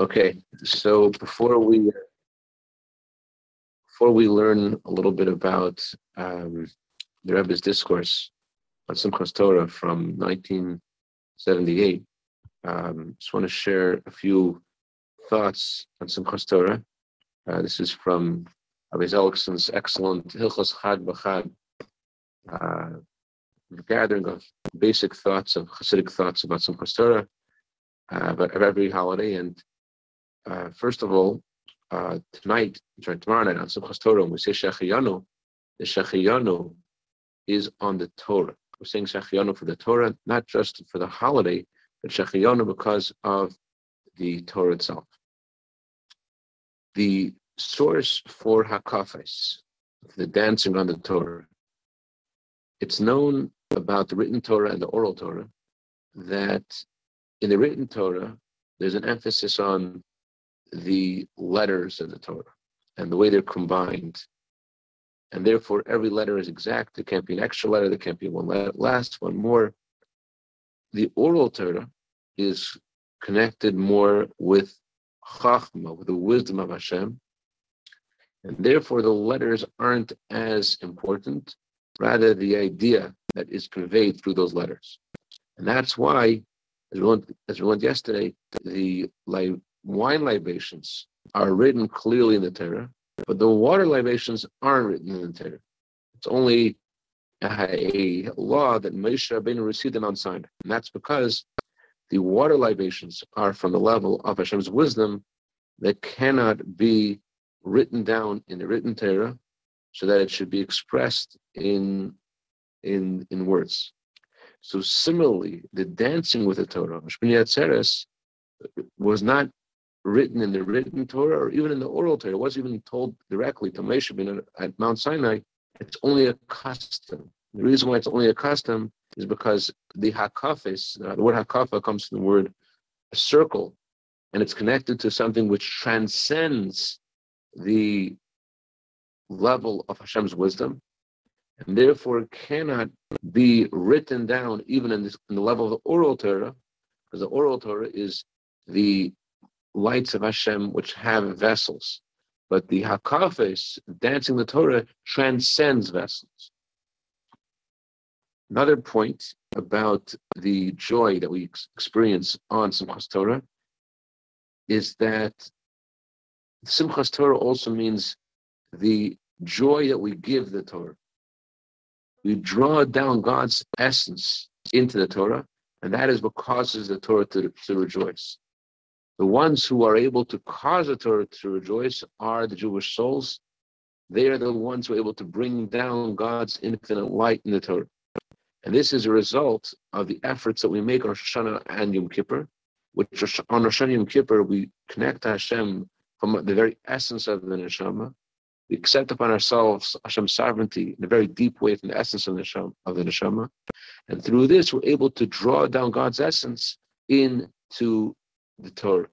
Okay, so before we learn a little bit about the Rebbe's discourse on Simchas Torah from 1978, just want to share a few thoughts on Simchas Torah. This is from Abba Zeligson's excellent Hilchos Chad B'Chad, gathering of basic thoughts, of Hasidic thoughts about Simchas Torah, about every holiday. And first of all, tomorrow night on Simchas Torah, when we say Shehecheyanu, the Shehecheyanu is on the Torah. We're saying Shehecheyanu for the Torah, not just for the holiday, but Shehecheyanu because of the Torah itself. The source for Hakafos, the dancing on the Torah, it's known about the written Torah and the oral Torah that in the written Torah, there's an emphasis on the letters of the Torah and the way they're combined. And therefore, every letter is exact. There can't be an extra letter. There can't be one letter last, one more. The oral Torah is connected more with Chachmah, with the wisdom of Hashem. And therefore, the letters aren't as important, rather the idea that is conveyed through those letters. And that's why, as we learned yesterday, the wine libations are written clearly in the Torah, but the water libations aren't written in the Torah. It's only a law that Moshe Rabbeinu received on Mount Sinai. And that's because the water libations are from the level of Hashem's wisdom that cannot be written down in the written Torah, so that it should be expressed in words. So similarly, the dancing with the Torah, Shmini Atzeres, was not written in the written Torah or even in the oral Torah. It wasn't even told directly to Moshe Rabbeinu at Mount Sinai. It's only a custom. The reason why it's only a custom is because the hakafos, the word hakafa comes from the word a circle, and it's connected to something which transcends the level of Hashem's wisdom, and therefore cannot be written down even in the level of the oral Torah, because the oral Torah is the lights of Hashem which have vessels, but the hakafos, dancing the Torah, transcends vessels. Another point about the joy that we experience on Simchas Torah is that Simchas Torah also means the joy that we give the Torah. We draw down God's essence into the Torah, and that is what causes the Torah to rejoice. The ones who are able to cause the Torah to rejoice are the Jewish souls. They are the ones who are able to bring down God's infinite light in the Torah. And this is a result of the efforts that we make on Rosh Hashanah and Yom Kippur, which on Rosh Hashanah and Yom Kippur, we connect to Hashem from the very essence of the Neshama. We accept upon ourselves Hashem's sovereignty in a very deep way from the essence of the Neshama. And through this, we're able to draw down God's essence into the Torah.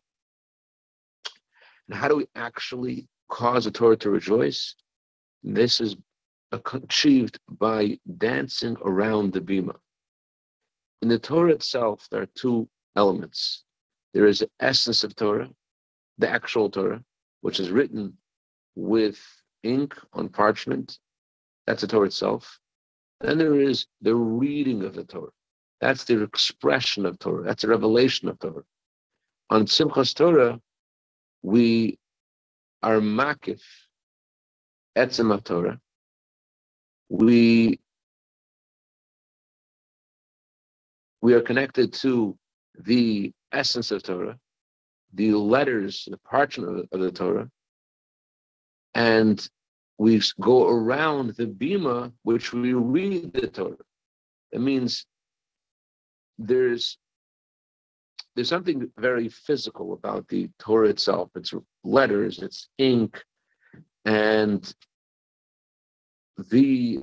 And how do we actually cause the Torah to rejoice? This is achieved by dancing around the Bima. In the Torah itself, there are two elements. There is the essence of Torah, the actual Torah, which is written with ink on parchment. That's the Torah itself. Then there is the reading of the Torah. That's the expression of Torah. That's the revelation of Torah. On Simchas Torah, we are makif, etzem of Torah. We are connected to the essence of Torah, the letters, the parchment of the Torah, and we go around the Bima, which we read the Torah. That means there's something very physical about the Torah itself. It's letters, it's ink, and the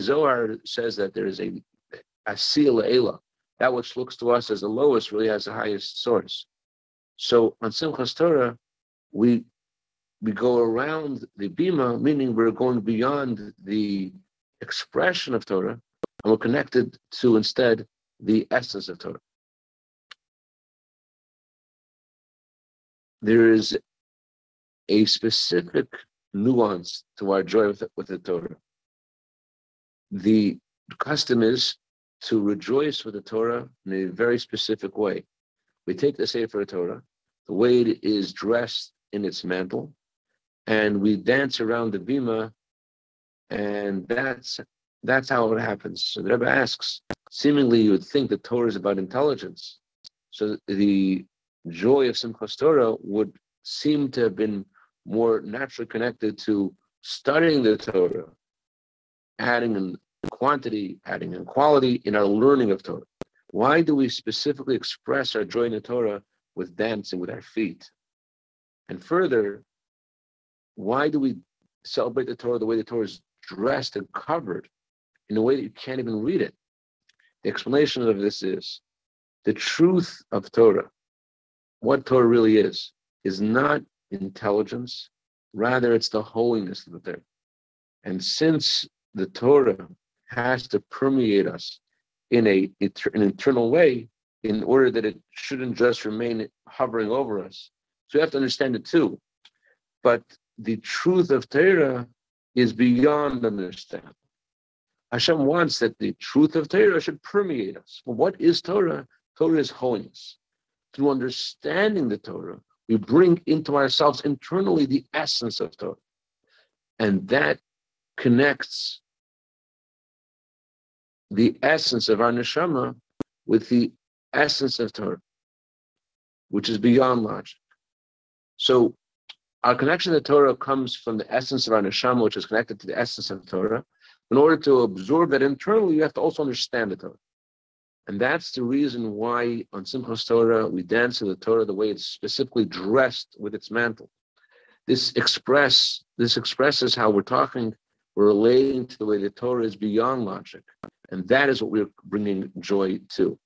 Zohar says that there is a seal Eila. That which looks to us as the lowest really has the highest source. So on Simchas Torah, we go around the Bima, meaning we're going beyond the expression of Torah, and we're connected to instead the essence of Torah. there is a specific nuance to our joy with the Torah. The custom is to rejoice with the Torah in a very specific way. We take the Sefer Torah, the way it is dressed in its mantle, and we dance around the Bima, and that's how it happens. So the Rebbe asks, seemingly you would think the Torah is about intelligence. So the joy of Simchas Torah would seem to have been more naturally connected to studying the Torah, adding in quantity, adding in quality in our learning of Torah. Why do we specifically express our joy in the Torah with dancing with our feet? And further, why do we celebrate the Torah the way the Torah is dressed and covered in a way that you can't even read it? The explanation of this is the truth of Torah, what Torah really is not intelligence, rather it's the holiness of the Torah. And since the Torah has to permeate us in an internal way in order that it shouldn't just remain hovering over us, so we have to understand it too. But the truth of Torah is beyond understanding. Hashem wants that the truth of Torah should permeate us. Well, what is Torah? Torah is holiness. Through understanding the Torah, we bring into ourselves internally the essence of Torah. And that connects the essence of our Neshama with the essence of Torah, which is beyond logic. So our connection to Torah comes from the essence of our Neshama, which is connected to the essence of Torah. In order to absorb that internally, you have to also understand the Torah. And that's the reason why on Simchas Torah, we dance in the Torah the way it's specifically dressed with its mantle. This expresses how we're talking, we're relating to the way the Torah is beyond logic. And that is what we're bringing joy to.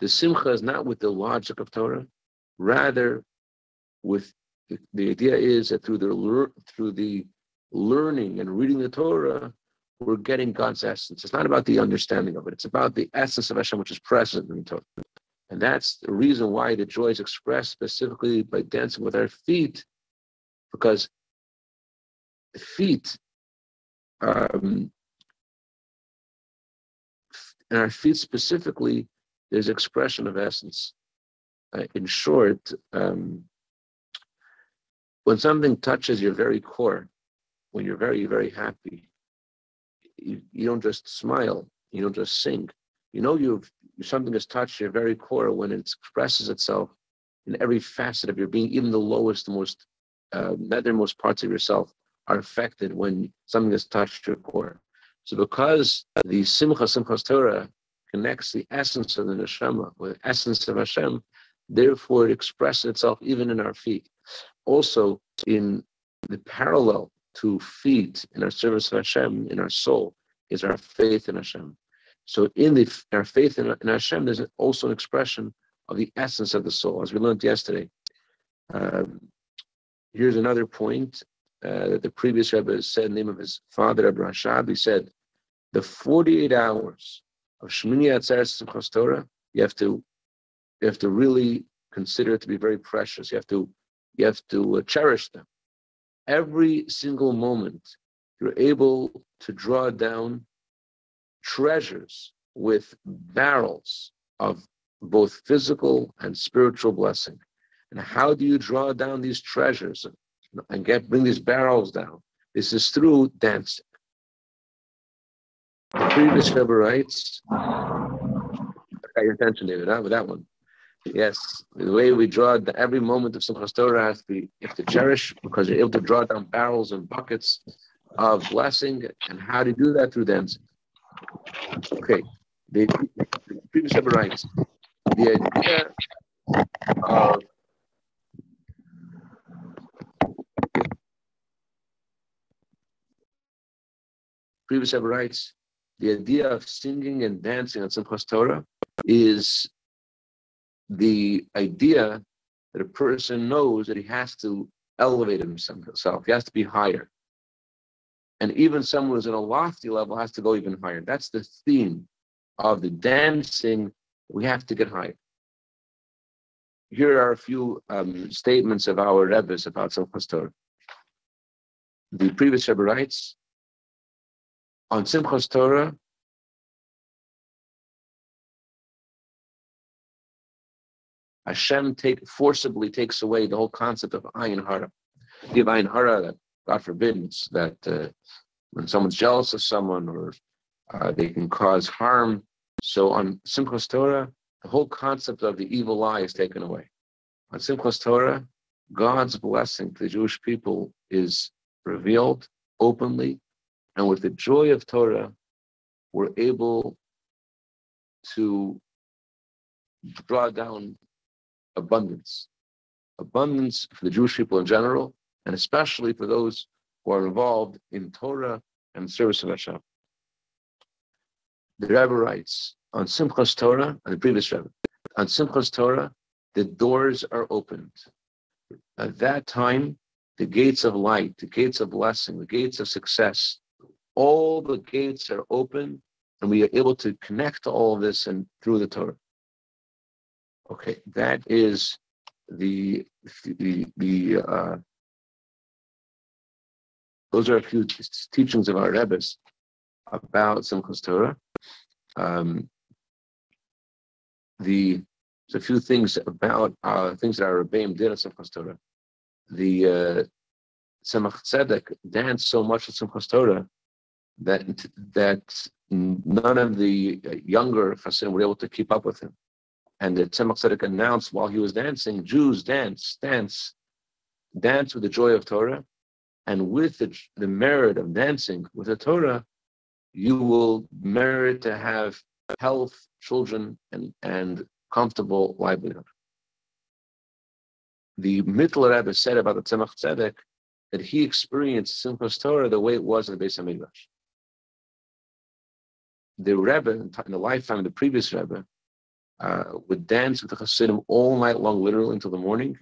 The Simcha is not with the logic of Torah, rather with the idea is that through the learning and reading the Torah, we're getting God's essence. It's not about the understanding of it. It's about the essence of Hashem, which is present in Torah. And that's the reason why the joy is expressed specifically by dancing with our feet, because feet, and our feet specifically, there's expression of essence. In short, when something touches your very core, when you're very, very happy, you don't just smile, you don't just sing. You know something has touched your very core when it expresses itself in every facet of your being. Even the lowest, the most nethermost parts of yourself are affected when something has touched your core. So because the Simchas Torah connects the essence of the Neshama with the essence of Hashem, therefore it expresses itself even in our feet. Also in the parallel to feet in our service of Hashem, in our soul, is our faith in Hashem. So in our faith in Hashem, there's also an expression of the essence of the soul, as we learned yesterday. Here's another point that the previous Rebbe said in the name of his father, Rebbe HaShab. He said, the 48 hours of Shmini Atzeres and Simchas Torah, you have to really consider it to be very precious. You have to cherish them. Every single moment, you're able to draw down treasures with barrels of both physical and spiritual blessing. And how do you draw down these treasures and bring these barrels down? This is through dancing. The previous Rebbe writes, I got your attention, David, with that one. Yes, the way we draw every moment of Simchas Torah has to be, you have to cherish, because you're able to draw down barrels and buckets of blessing. And how to do that? Through dancing. Okay, the previous Rebbe writes, the idea of singing and dancing on Simchas Torah is the idea that a person knows that he has to elevate himself. He has to be higher. And even someone who's on a lofty level has to go even higher. That's the theme of the dancing. We have to get higher. Here are a few statements of our Rebbes about Simchas Torah. The previous Rebbe writes, on Simchas Torah, Hashem forcibly takes away the whole concept of ayin hara. The ayin hara, that God forbids, that when someone's jealous of someone or they can cause harm. So on Simchas Torah, the whole concept of the evil eye is taken away. On Simchas Torah, God's blessing to the Jewish people is revealed openly, and with the joy of Torah, we're able to draw down abundance. Abundance for the Jewish people in general, and especially for those who are involved in Torah and service of Hashem. The Rebbe writes, on Simchas Torah, on the previous Rebbe, on Simchas Torah, the doors are opened. At that time, the gates of light, the gates of blessing, the gates of success, all the gates are open, and we are able to connect to all of this and through the Torah. Okay, that is those are a few teachings of our Rebbes about Simchas Torah. There's a few things about things that our Rebbeim did at Simchas Torah. The Tzemach Tzedek danced so much at Simchas Torah that none of the younger Fasim were able to keep up with him. And the Tzemach Tzedek announced while he was dancing, Jews, dance, dance, dance with the joy of Torah. And with the merit of dancing with the Torah, you will merit to have health, children, and comfortable livelihood. The Mittler Rebbe said about the Tzemach Tzedek that he experienced Simchas Torah the way it was in the Beis Hamikdash. The Rebbe, in the lifetime of the previous Rebbe, would dance with the Chassidim all night long, literally until the morning.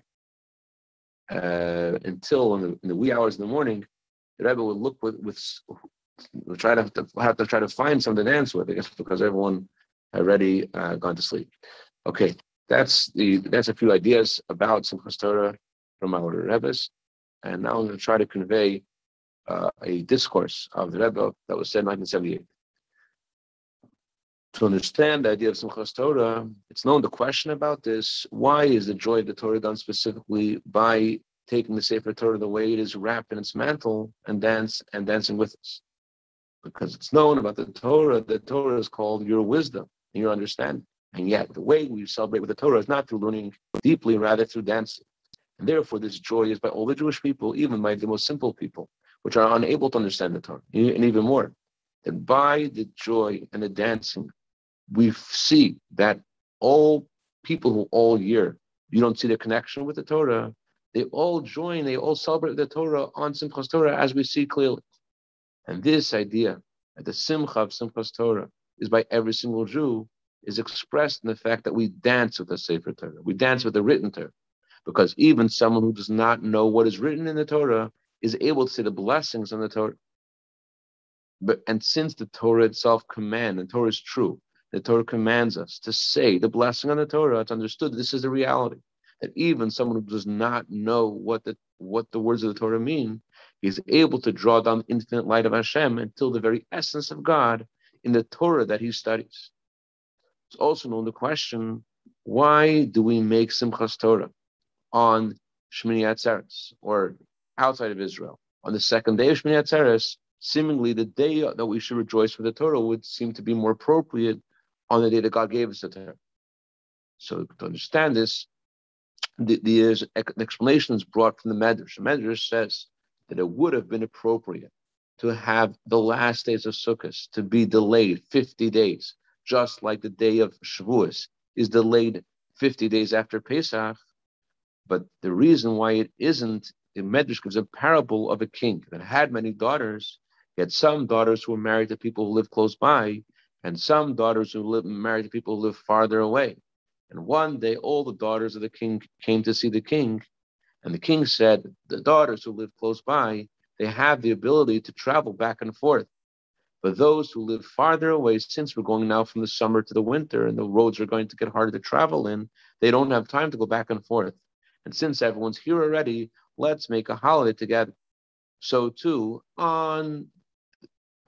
Until in the wee hours in the morning, the Rebbe would look try to find someone to dance with, I guess, because everyone had already gone to sleep. Okay, that's a few ideas about Simchas Torah from our Rebbes, and now I'm going to try to convey a discourse of the Rebbe that was said in 1978. To understand the idea of Simchas Torah, it's known the question about this: why is the joy of the Torah done specifically by taking the Sefer Torah the way it is wrapped in its mantle and dancing with us? Because it's known about the Torah is called your wisdom and your understanding. And yet the way we celebrate with the Torah is not through learning deeply, rather through dancing. And therefore this joy is by all the Jewish people, even by the most simple people, which are unable to understand the Torah. And even more, that by the joy and the dancing, we see that all people who all year, you don't see their connection with the Torah, they all join, they all celebrate the Torah on Simchas Torah as we see clearly. And this idea that the Simcha of Simchas Torah is by every single Jew is expressed in the fact that we dance with the Sefer Torah, we dance with the written Torah, because even someone who does not know what is written in the Torah is able to see the blessings in the Torah. And since the Torah itself commands, the Torah is true, the Torah commands us to say the blessing on the Torah, it's understood this is the reality, that even someone who does not know what the words of the Torah mean is able to draw down the infinite light of Hashem until the very essence of God in the Torah that he studies. It's also known the question, why do we make Simchas Torah on Shmini Atzeres, or outside of Israel, on the second day of Shmini Atzeres? Seemingly, the day that we should rejoice for the Torah would seem to be more appropriate on the day that God gave us the Torah. So, to understand this, the explanation is brought from the Medrash. The Medrash says that it would have been appropriate to have the last days of Sukkot to be delayed 50 days, just like the day of Shavuos is delayed 50 days after Pesach. But the reason why it isn't, the Medrash gives a parable of a king that had many daughters. Yet some daughters who were married to people who lived close by, and some daughters who were married to people who lived farther away. And one day, all the daughters of the king came to see the king, and the king said, the daughters who live close by, they have the ability to travel back and forth. But those who live farther away, since we're going now from the summer to the winter and the roads are going to get harder to travel in, they don't have time to go back and forth. And since everyone's here already, let's make a holiday together. So too, on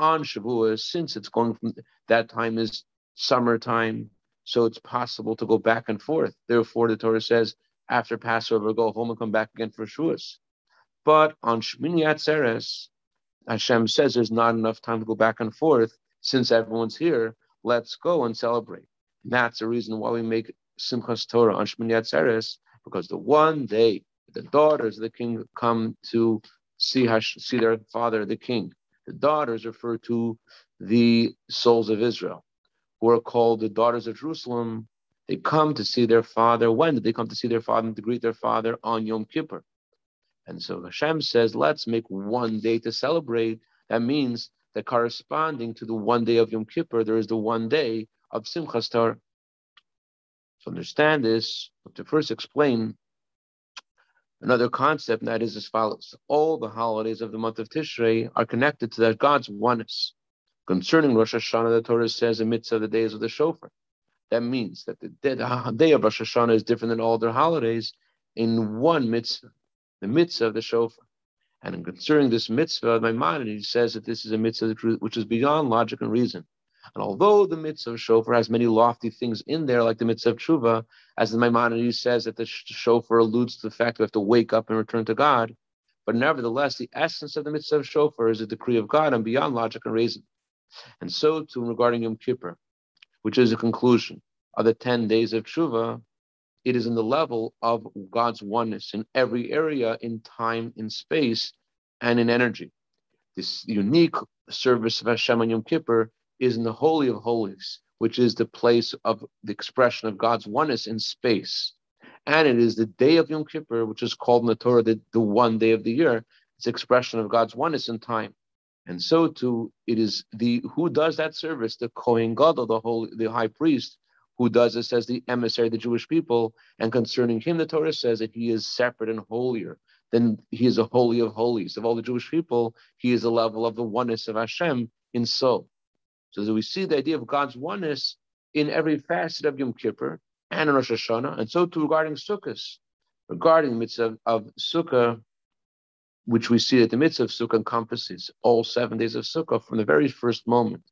Shavuos, since it's going from that time is summertime, so it's possible to go back and forth. Therefore, the Torah says, after Passover, go home and come back again for Shavuos. But on Shmini Atzeres, Hashem says there's not enough time to go back and forth. Since everyone's here, let's go and celebrate. And that's the reason why we make Simchas Torah on Shmini Atzeres, because the one day the daughters of the king come to see their father, the king. The daughters refer to the souls of Israel, who are called the daughters of Jerusalem. They come to see their father. When did they come to see their father and to greet their father? On Yom Kippur. And so Hashem says, let's make one day to celebrate. That means that corresponding to the one day of Yom Kippur, there is the one day of Simchas Torah. To understand this, to first explain another concept, and that is as follows. All the holidays of the month of Tishrei are connected to that God's oneness. Concerning Rosh Hashanah, the Torah says, in midst of the days of the shofar. That means that the day of Rosh Hashanah is different than all their holidays in one mitzvah. The mitzvah of the shofar. And concerning this mitzvah, Maimonides says that this is a mitzvah which is beyond logic and reason. And although the mitzvah of shofar has many lofty things in there, like the mitzvah of tshuva, as the Maimonides says that the shofar alludes to the fact we have to wake up and return to God, but nevertheless, the essence of the mitzvah of shofar is a decree of God and beyond logic and reason. And so too regarding Yom Kippur, which is a conclusion of the 10 days of tshuva, it is in the level of God's oneness in every area, in time, in space, and in energy. This unique service of Hashem on Yom Kippur is in the Holy of Holies, which is the place of the expression of God's oneness in space. And it is the day of Yom Kippur, which is called in the Torah the one day of the year. It's expression of God's oneness in time. And so too, it is who does that service? The Kohen Gadol, the high priest, who does this as the emissary of the Jewish people, and concerning him, the Torah says that he is separate and holier. Then he is a holy of holies. Of all the Jewish people, he is the level of the oneness of Hashem in soul. So we see the idea of God's oneness in every facet of Yom Kippur and in Rosh Hashanah, and so too regarding Sukkahs. Regarding the mitzvah of Sukkah, which we see that the mitzvah of Sukkah encompasses all 7 days of Sukkah from the very first moment.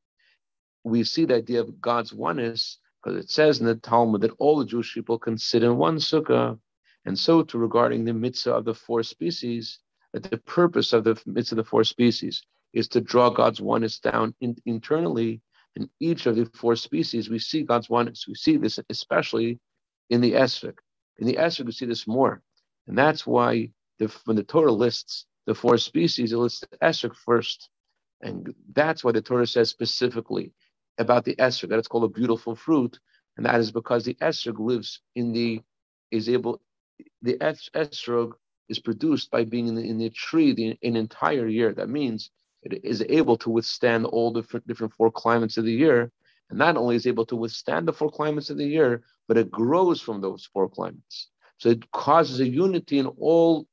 We see the idea of God's oneness, because it says in the Talmud that all the Jewish people can sit in one sukkah, and so to regarding the mitzvah of the four species, that the purpose of the mitzvah of the four species is to draw God's oneness down internally. In each of the four species, we see God's oneness. We see this especially in the esrog. In the esrog, we see this more. And that's why when the Torah lists the four species, it lists the esrog first. And that's why the Torah says specifically about the esrog, that it's called a beautiful fruit, and that is because the esrog lives in the esrog is produced by being in the tree an entire year. That means it is able to withstand all the different four climates of the year, and not only is able to withstand the four climates of the year, but it grows from those four climates. So it causes a unity in all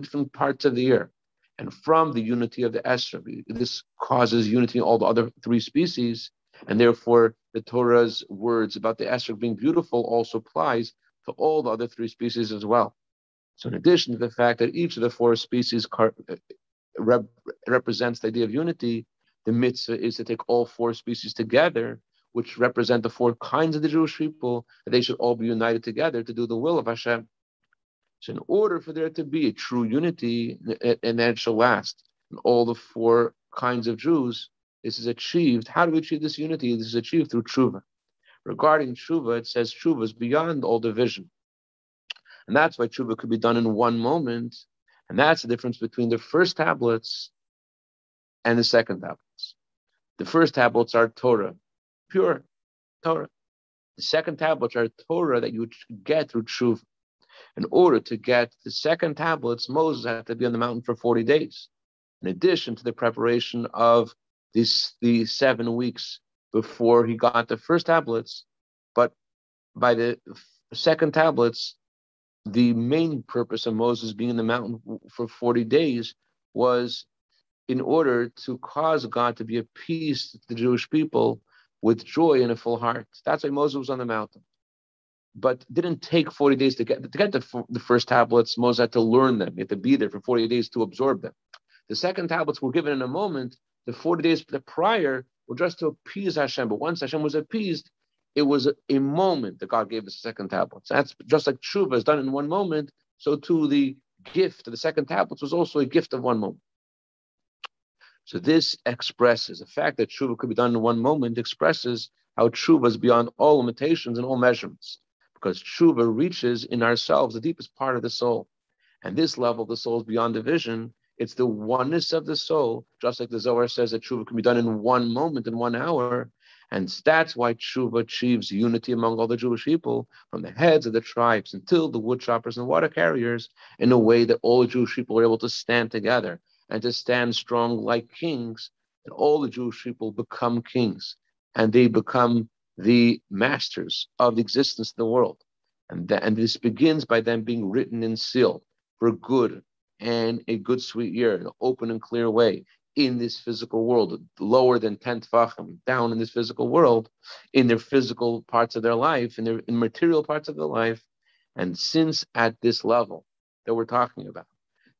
different parts of the year. And from the unity of the esrog, this causes unity in all the other three species. And therefore, the Torah's words about the esrog being beautiful also applies to all the other three species as well. So in addition to the fact that each of the four species represents the idea of unity, the mitzvah is to take all four species together, which represent the four kinds of the Jewish people, that they should all be united together to do the will of Hashem. So in order for there to be a true unity, and that it shall last, in all the four kinds of Jews, this is achieved. How do we achieve this unity? This is achieved through tshuva. Regarding tshuva, it says tshuva is beyond all division. And that's why tshuva could be done in one moment. And that's the difference between the first tablets and the second tablets. The first tablets are Torah, pure Torah. The second tablets are Torah that you get through tshuva. In order to get the second tablets, Moses had to be on the mountain for 40 days. In addition to the preparation of the 7 weeks before he got the first tablets, but by the second tablets, the main purpose of Moses being in the mountain for 40 days was in order to cause God to be at peace to the Jewish people with joy and a full heart. That's why Moses was on the mountain. But didn't take 40 days to get the first tablets. Moses had to learn them. He had to be there for 40 days to absorb them. The second tablets were given in a moment. The 40 days prior were just to appease Hashem. But once Hashem was appeased, it was a moment that God gave us the second tablets. That's just like tshuva is done in one moment. So too, the gift of the second tablets was also a gift of one moment. So this expresses, the fact that tshuva could be done in one moment expresses how tshuva is beyond all limitations and all measurements, because tshuva reaches in ourselves the deepest part of the soul. And this level of the soul is beyond division. It's the oneness of the soul, just like the Zohar says that tshuva can be done in one moment, in 1 hour. And that's why tshuva achieves unity among all the Jewish people, from the heads of the tribes until the wood choppers and water carriers, in a way that all Jewish people were able to stand together and to stand strong like kings, and all the Jewish people become kings, and they become the masters of the existence of the world. And this begins by them being written and sealed for good and a good sweet year, an open and clear way in this physical world, lower than 10 tefachim, down in this physical world, in their physical parts of their life, in their material parts of their life. And since at this level that we're talking about,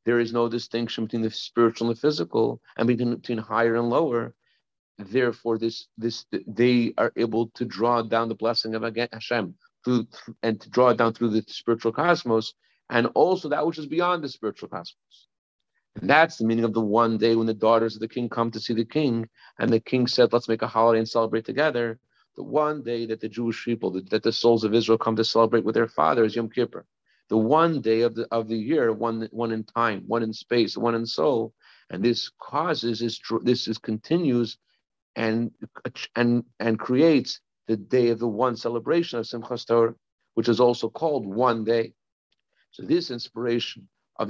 there is no distinction between the spiritual and the physical, and between higher and lower. Therefore, they are able to draw down the blessing of Hashem and to draw it down through the spiritual cosmos, and also that which is beyond the spiritual cosmos. And that's the meaning of the one day when the daughters of the king come to see the king, and the king said, "Let's make a holiday and celebrate together." The one day that the Jewish people, that the souls of Israel come to celebrate with their father, is Yom Kippur. The one day of the year, one in time, one in space, one in soul, and this causes this continues, and creates the day of the one celebration of Simchas Torah, which is also called one day. So this inspiration of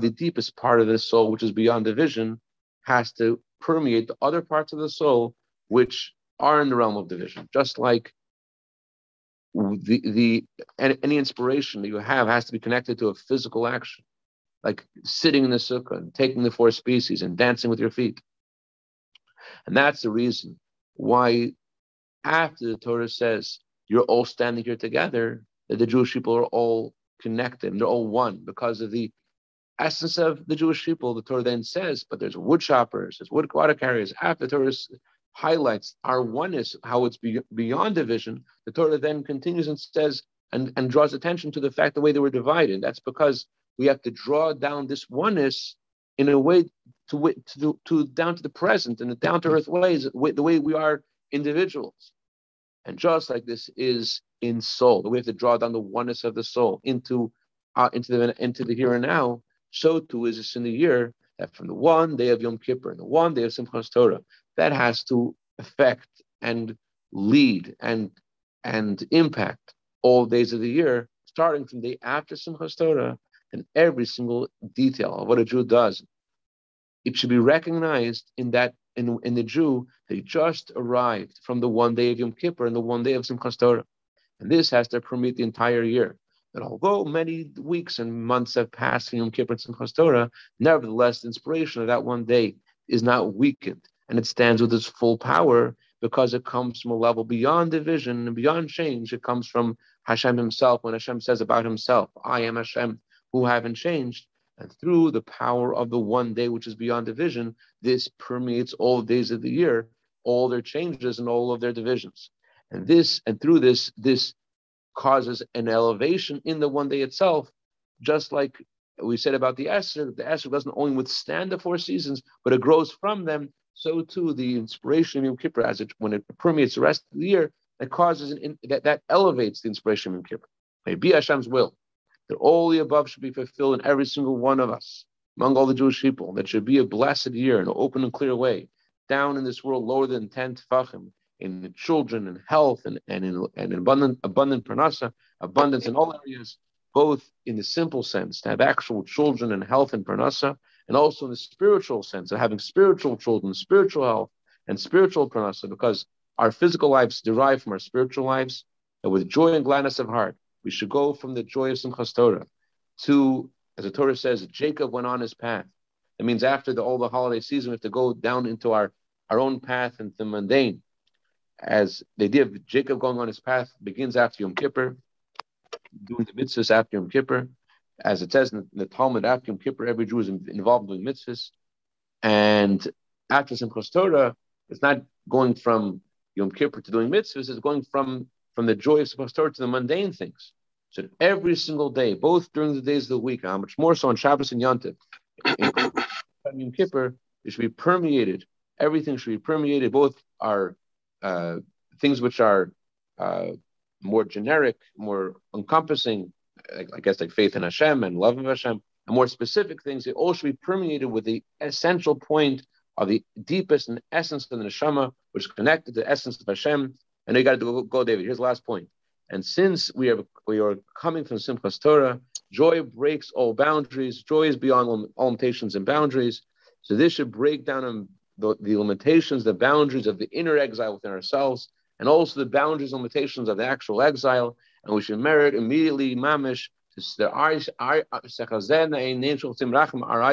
the deepest part of the soul, which is beyond division, has to permeate the other parts of the soul which are in the realm of division, just like. Any inspiration that you have has to be connected to a physical action, like sitting in the sukkah and taking the four species and dancing with your feet. And that's the reason why, after the Torah says you're all standing here together, that the Jewish people are all connected and they're all one because of the essence of the Jewish people. The Torah then says, but there's wood choppers, there's wood water carriers. After the Torah highlights our oneness, how it's beyond division, the Torah then continues and says, and draws attention to the fact the way they were divided. That's because we have to draw down this oneness in a way to down to the present and the down to earth ways, the way we are individuals. And just like this is in soul, that we have to draw down the oneness of the soul into the here and now. So too is this in the year, that from the one day of Yom Kippur and the one day of Simchas Torah, that has to affect and lead and impact all days of the year, starting from the day after Simchas Torah, and every single detail of what a Jew does. It should be recognized in the Jew that he just arrived from the one day of Yom Kippur and the one day of Simchas Torah. And this has to permeate the entire year. But although many weeks and months have passed from Yom Kippur and Simchas Torah, nevertheless, the inspiration of that one day is not weakened, and it stands with its full power because it comes from a level beyond division and beyond change. It comes from Hashem himself, when Hashem says about himself, "I am Hashem, who haven't changed." And through the power of the one day, which is beyond division, this permeates all days of the year, all their changes and all of their divisions. And through this causes an elevation in the one day itself, just like we said about the esrog. The esrog doesn't only withstand the four seasons, but it grows from them. So too, the inspiration of Yom Kippur, when it permeates the rest of the year, that causes that elevates the inspiration of Yom Kippur. May it be Hashem's will that all the above should be fulfilled in every single one of us, among all the Jewish people. That should be a blessed year, in an open and clear way, down in this world, lower than 10 tefachim, in the children and health and in abundant parnasa, abundance in all areas, both in the simple sense, to have actual children and health and parnasa, and also in the spiritual sense of having spiritual children, spiritual health, and spiritual parnasa, because our physical lives derive from our spiritual lives. And with joy and gladness of heart, we should go from the joy of Simchas Torah to, as the Torah says, Jacob went on his path, That means after all the holiday season, we have to go down into our own path and the mundane. As the idea of Jacob going on his path begins after Yom Kippur, doing the mitzvahs after Yom Kippur. As it says in the Talmud, after Yom Kippur, every Jew is involved in doing mitzvahs. And after Simchas Torah, it's not going from Yom Kippur to doing mitzvahs, it's going from the joy of Simchas Torah to the mundane things. So every single day, both during the days of the week, how much more so on Shabbos and Yom Tov, in Yom Kippur, it should be permeated. Everything should be permeated, both our things which are more generic, more encompassing, I guess like faith in Hashem and love of Hashem, and more specific things, they all should be permeated with the essential point of the deepest and essence of the Neshama, which is connected to the essence of Hashem. And you got to go, David, here's the last point. And since we are coming from Simchas Torah, joy breaks all boundaries. Joy is beyond all limitations and boundaries. So this should break down the limitations, the boundaries of the inner exile within ourselves, and also the boundaries and limitations of the actual exile. And we should merit immediately, mamish, our eyes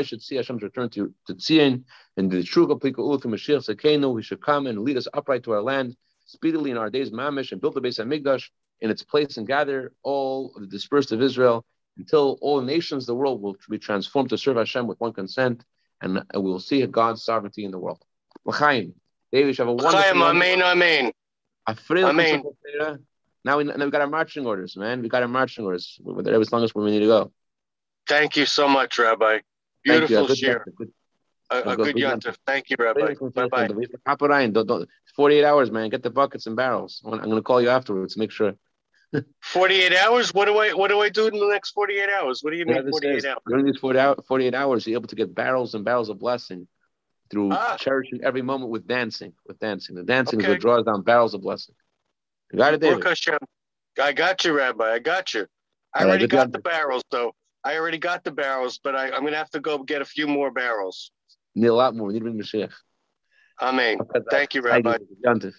should see Hashem's return to Tzion, and the true complete Geula through Mashiach Tzedkenu. He should come and lead us upright to our land speedily in our days, mamish, and build the Beis Hamikdash in its place and gather all the dispersed of Israel until all nations of the world will be transformed to serve Hashem with one consent, and we'll see God's sovereignty in the world. L'chaim. David, have a wonderful L'chaim, amen, amen. Amen. Now we got our marching orders, man. We got our marching orders. We're as long as we need to go. Thank you so much, Rabbi. Beautiful shir. A good yontif. Thank you, Rabbi. Bye-bye. 48 hours, man. Get the buckets and barrels. I'm going to call you afterwards to make sure. 48 hours? What do I do in the next 48 hours? What do you mean 48 hours? During these 48 hours, you're able to get barrels and barrels of blessing through cherishing every moment with dancing. The dancing is what draws down barrels of blessing. You got it, David. I got you, Rabbi. I got you. I already got the barrels, but I'm going to have to go get a few more barrels. Need a lot more. Need to bring Mashiach. Amen. Thank you, Rabbi.